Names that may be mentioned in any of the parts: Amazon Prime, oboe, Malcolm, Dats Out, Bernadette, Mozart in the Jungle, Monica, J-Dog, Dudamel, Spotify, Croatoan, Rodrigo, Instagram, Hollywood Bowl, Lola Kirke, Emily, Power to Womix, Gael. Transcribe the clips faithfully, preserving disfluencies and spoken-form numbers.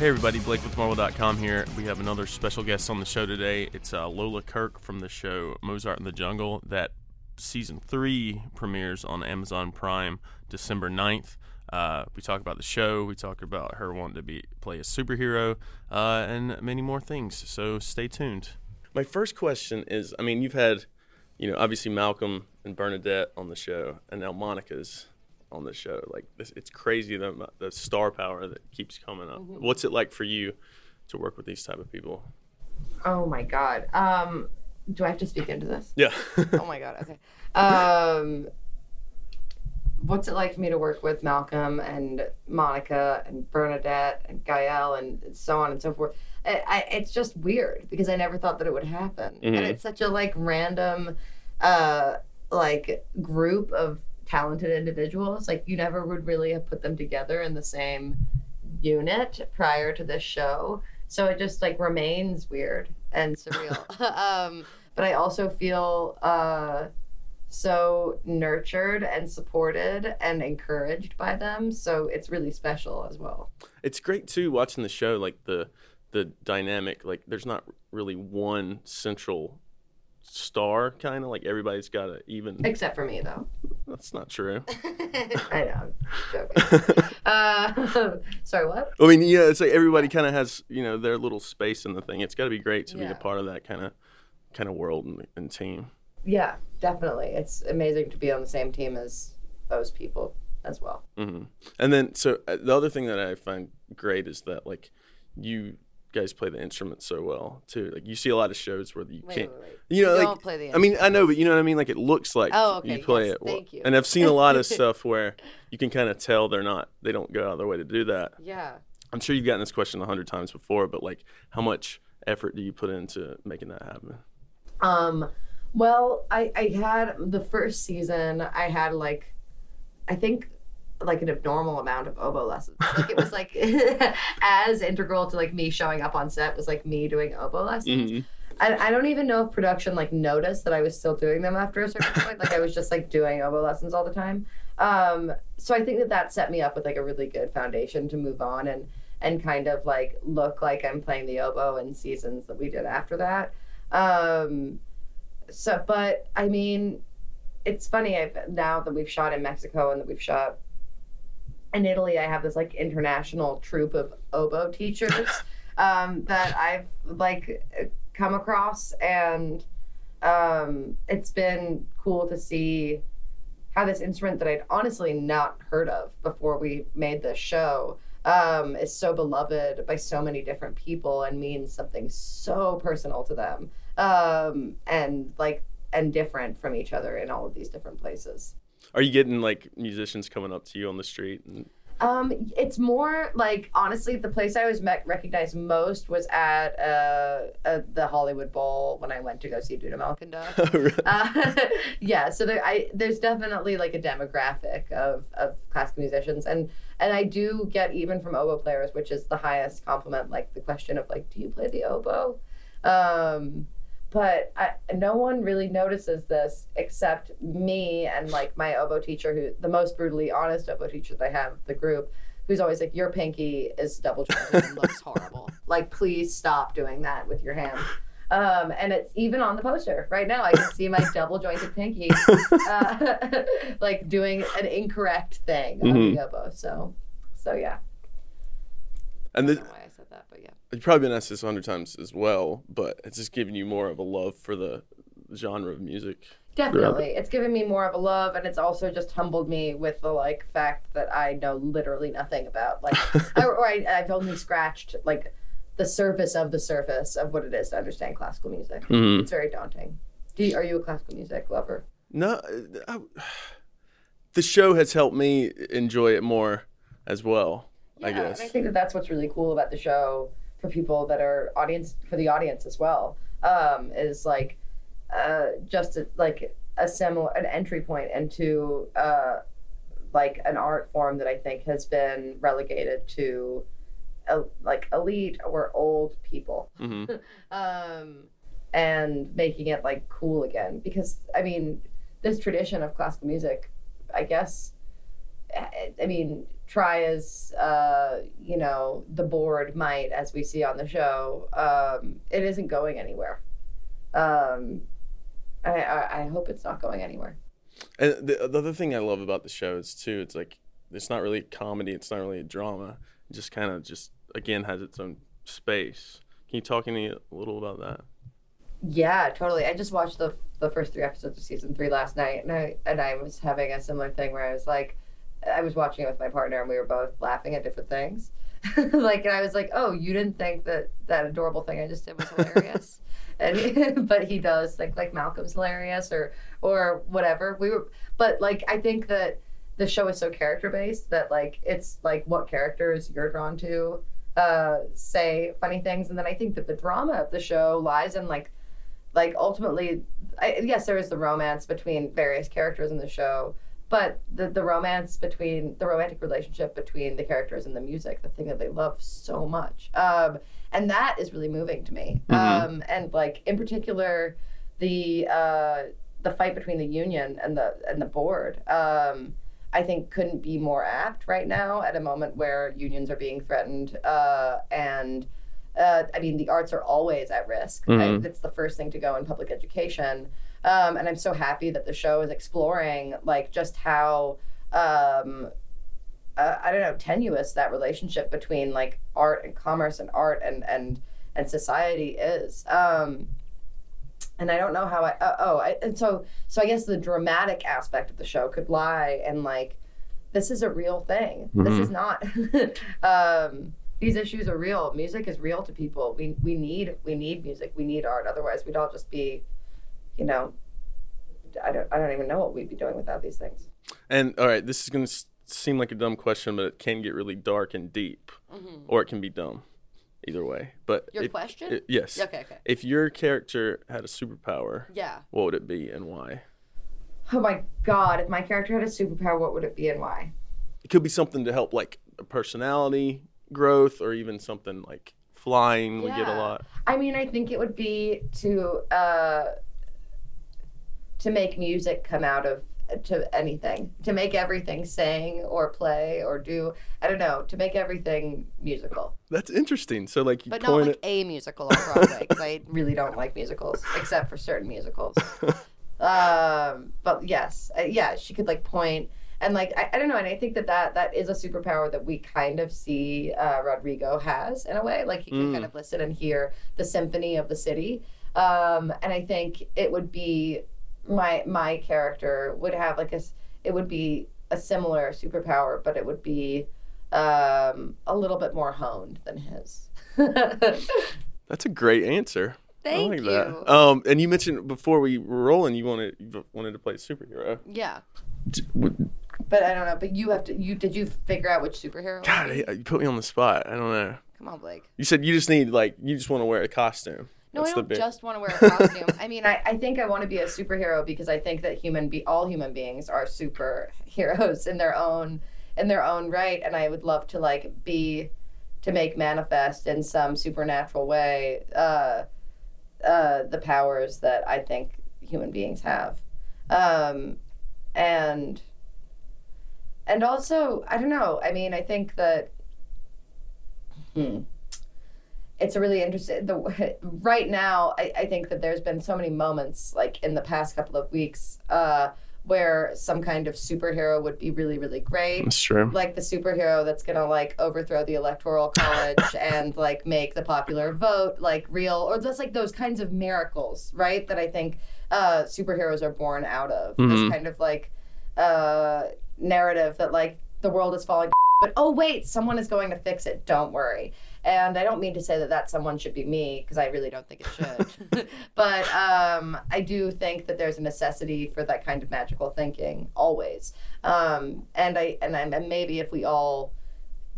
Hey everybody, Blake with Marvel dot com here. We have another special guest on the show today. It's uh, Lola Kirke from the show Mozart in the Jungle. That season three premieres on Amazon Prime December ninth. Uh, we talk about the show, we talk about her wanting to be play a superhero, uh, and many more things. So stay tuned. My first question is, I mean, you've had, you know, obviously Malcolm and Bernadette on the show, and now Monica's on the show. Like, it's crazy the, the star power that keeps coming up. Mm-hmm. What's it like for you to work with these type of people? Oh my God. Um, do I have to speak into this? Yeah. Oh my God, okay. Um, what's it like for me to work with Malcolm and Monica and Bernadette and Gael and so on and so forth? I, I, it's just weird because I never thought that it would happen. Mm-hmm. And it's such a like random uh, like group of talented individuals. Like, you never would really have put them together in the same unit prior to this show. So it just like remains weird and surreal. um, but I also feel uh, so nurtured and supported and encouraged by them. So it's really special as well. It's great too, watching the show, like the, the dynamic, like there's not really one central star, kind of like everybody's got an even. Except for me though. That's not true. I know, I'm joking. uh, sorry, what? I mean, yeah, it's like everybody kind of has, you know, their little space in the thing. It's got to be great to yeah. be a part of that kind of kind of world and, and team. Yeah, definitely. It's amazing to be on the same team as those people as well. Mm-hmm. And then, so uh, the other thing that I find great is that, like, you guys play the instruments so well too. Like, you see a lot of shows where you wait, can't wait, wait. you know, you like don't play the I mean I know, but you know what I mean, like it looks like oh, okay, you play yes, it well. Thank you. And I've seen a lot of stuff where you can kind of tell they're not they don't go out of their way to do that. Yeah, I'm sure you've gotten this question a hundred times before, but like, how much effort do you put into making that happen? Um well, I I had the first season, I had like I think like an abnormal amount of oboe lessons. Like, it was like as integral to like me showing up on set was like me doing oboe lessons. Mm-hmm. I, I don't even know if production like noticed that I was still doing them after a certain point. Like, I was just like doing oboe lessons all the time. Um, so I think that that set me up with like a really good foundation to move on and, and kind of like look like I'm playing the oboe in seasons that we did after that. Um, so, but I mean, it's funny I've, now that we've shot in Mexico and that we've shot in Italy, I have this like international troupe of oboe teachers um, that I've like come across, and um, it's been cool to see how this instrument that I'd honestly not heard of before we made this show um, is so beloved by so many different people and means something so personal to them um, and like and different from each other in all of these different places. Are you getting like musicians coming up to you on the street? And... Um, it's more like, honestly, the place I was met, recognized most was at uh, uh, the Hollywood Bowl when I went to go see Dudamel conduct. Oh, really? uh, yeah, so there, I, there's definitely like a demographic of, of classical musicians, and and I do get even from oboe players, which is the highest compliment, like the question of like, do you play the oboe? Um, But I, no one really notices this except me and like my oboe teacher, who the most brutally honest oboe teacher that I have, the group, who's always like, your pinky is double jointed and looks horrible. Like, please stop doing that with your hand. Um, and it's even on the poster right now. I can see my double jointed pinky, uh, like doing an incorrect thing mm-hmm. on the oboe. So, so yeah. And I don't know why I said that, but yeah. You've probably been asked this a hundred times as well, but it's just giving you more of a love for the genre of music. Definitely. It's given me more of a love, and it's also just humbled me with the like fact that I know literally nothing about like I, or I, I've only scratched like the surface of the surface of what it is to understand classical music. Mm-hmm. It's very daunting. Do you, are you a classical music lover? No, I, the show has helped me enjoy it more as well. Yeah, I guess. And I think that that's what's really cool about the show for people that are audience, for the audience as well, um, is like uh, just a, like a similar, an entry point into uh, like an art form that I think has been relegated to uh, like elite or old people. Mm-hmm. um, and making it like cool again. Because I mean, this tradition of classical music, I guess, I mean, try as, uh, you know, the board might, as we see on the show, um, it isn't going anywhere. Um, I, I, I hope it's not going anywhere. And the, the other thing I love about the show is, too, it's like, it's not really a comedy, it's not really a drama. It just kind of just, again, has its own space. Can you talk any, a little about that? Yeah, totally. I just watched the the first three episodes of season three last night, and I and I was having a similar thing where I was like, I was watching it with my partner, and we were both laughing at different things. Like, and I was like, "Oh, you didn't think that that adorable thing I just did was hilarious," and but he does think like Malcolm's hilarious or or whatever. We were, but like I think that the show is so character based that like it's like what characters you're drawn to uh, say funny things, and then I think that the drama of the show lies in like. Like ultimately, I, yes, there is the romance between various characters in the show, but the, the romance between, the romantic relationship between the characters and the music, the thing that they love so much. Um, and that is really moving to me. Mm-hmm. Um, and like, in particular, the uh, the fight between the union and the, and the board, um, I think couldn't be more apt right now at a moment where unions are being threatened uh, and Uh, I mean, the arts are always at risk. Right? Mm-hmm. It's the first thing to go in public education. Um, and I'm so happy that the show is exploring like just how, um, uh, I don't know, tenuous that relationship between like art and commerce and art and, and, and society is. Um, and I don't know how I, uh, oh, I, and so, so I guess the dramatic aspect of the show could lie in like, this is a real thing. Mm-hmm. This is not, um, these issues are real. Music is real to people. We we need we need music. We need art. Otherwise, we'd all just be, you know, I don't I don't even know what we'd be doing without these things. And all right, this is going to seem like a dumb question, but it can get really dark and deep, mm-hmm. or it can be dumb, either way. But your if, question? It, yes. Okay. Okay. If your character had a superpower, yeah, what would it be and why? Oh my God! If my character had a superpower, what would it be and why? It could be something to help, like a personality growth, or even something like flying. Yeah. We get a lot. I mean, I think it would be to uh, to make music come out of to anything, to make everything sing or play or do. I don't know, to make everything musical. That's interesting. So like, you but not like it... a musical on Broadway, because I really don't like musicals except for certain musicals. um, but yes, yeah, she could like point. And like, I, I don't know, and I think that, that that is a superpower that we kind of see uh, Rodrigo has in a way. Like, he can mm. kind of listen and hear the symphony of the city. Um, and I think it would be, my my character would have like a, it would be a similar superpower, but it would be um, a little bit more honed than his. That's a great answer. Thank I like you. That. Um, and you mentioned before we were rolling, you wanted, you wanted to play superhero. Yeah. D- But I don't know. But you have to. You did you figure out which superhero? God, you put me on the spot. I don't know. Come on, Blake. You said you just need like you just want to wear a costume. No, That's I don't big... just want to wear a costume. I mean, I, I think I want to be a superhero because I think that human be all human beings are superheroes in their own in their own right, and I would love to like be to make manifest in some supernatural way uh, uh, the powers that I think human beings have, um, and. And also, I don't know, I mean, I think that hmm, it's a really interesting, the, right now, I, I think that there's been so many moments, like in the past couple of weeks, uh, where some kind of superhero would be really, really great. That's true. Like the superhero that's gonna like overthrow the electoral college and like make the popular vote like real, or just like those kinds of miracles, right? That I think uh, superheroes are born out of, mm-hmm. this kind of like, uh, narrative that like the world is falling, but oh wait, someone is going to fix it, don't worry. And I don't mean to say that that someone should be me, because I really don't think it should. But um I do think that there's a necessity for that kind of magical thinking always, um and I and I and maybe if we all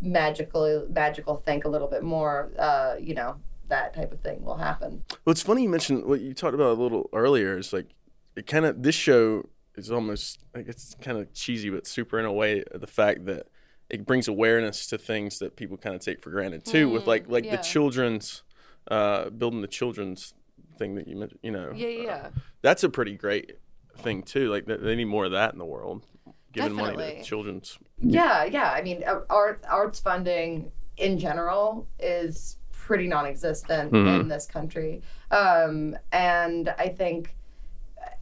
magically magical think a little bit more, uh you know, that type of thing will happen. Well, it's funny you mentioned what you talked about a little earlier is like it kind of this show It's almost like it's kind of cheesy, but super in a way. The fact that it brings awareness to things that people kind of take for granted too, mm, with like like yeah. the children's uh, building the children's thing that you mentioned. You know, yeah, yeah. Uh, that's a pretty great thing too. Like they need more of that in the world. giving Definitely. money to children's. Yeah, yeah. I mean, art, arts funding in general is pretty non-existent mm-hmm. in this country. Um, and I think,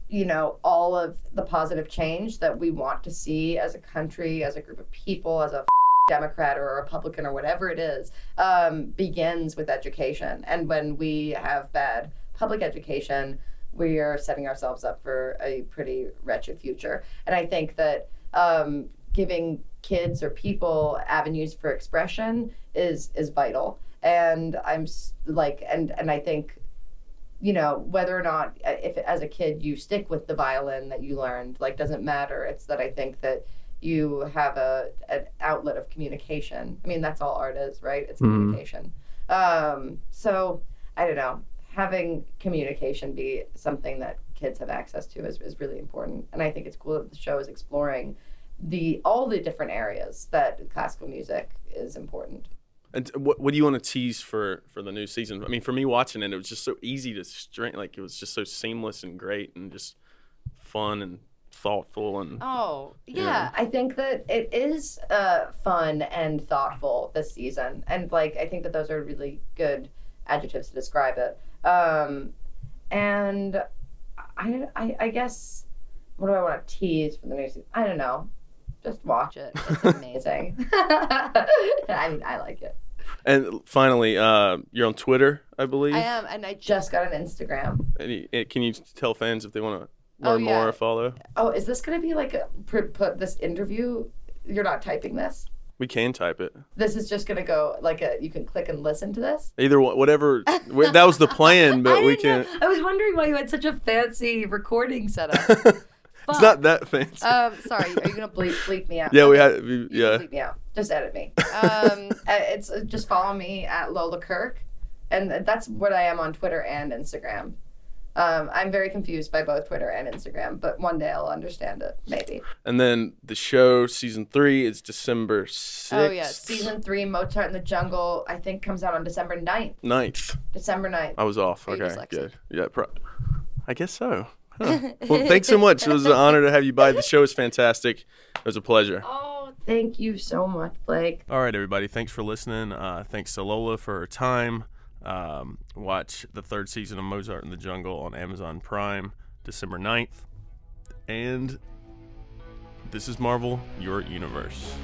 you know, all of the positive change that we want to see as a country, as a group of people, as a Democrat or a Republican or whatever it is, um, begins with education. And when we have bad public education, we are setting ourselves up for a pretty wretched future. And I think that um, giving kids or people avenues for expression is is vital. And I'm like, and and I think, you know, whether or not, if as a kid you stick with the violin that you learned, like, doesn't matter. It's that I think that you have a an outlet of communication. I mean, that's all art is, right? It's mm-hmm. communication. Um, so I don't know. Having communication be something that kids have access to is, is really important. And I think it's cool that the show is exploring the all the different areas that classical music is important. And what, what do you want to tease for, for the new season? I mean, for me watching it, it was just so easy to string. Like, it was just so seamless and great and just fun and thoughtful. And oh, yeah. You know. I think that it is uh, fun and thoughtful this season. And, like, I think that those are really good adjectives to describe it. Um, and I, I, I guess, what do I want to tease for the new season? I don't know. Just watch it. It's amazing. I mean, I like it. And finally, uh, you're on Twitter, I believe. I am, and I just got an Instagram. And you, can you tell fans if they want to learn oh, yeah. more or follow? Oh, is this going to be like a, put this interview? You're not typing this? We can type it. This is just gonna go like a. You can click and listen to this. Either one, whatever. That was the plan, but we can't. I was wondering why you had such a fancy recording setup. It's not that fancy. Um, sorry, are you gonna bleep bleep me out? Yeah, okay. we had. We, yeah. Bleep me out. Just edit me. Um, it's just follow me at Lola Kirke, and that's what I am on Twitter and Instagram. Um, I'm very confused by both Twitter and Instagram, but one day I'll understand it, maybe. And then the show, season three, is December sixth. Oh, yeah. Season three, Mozart in the Jungle, I think comes out on December ninth. ninth. December ninth. I was off. Are okay, good. Yeah, pro- I guess so. Huh. Well, thanks so much. It was an honor to have you by. The show is fantastic. It was a pleasure. Oh, thank you so much, Blake. All right, everybody. Thanks for listening. Uh, thanks to Lola for her time. Um, watch the third season of Mozart in the Jungle on Amazon Prime, December ninth. And this is Marvel, Your Universe.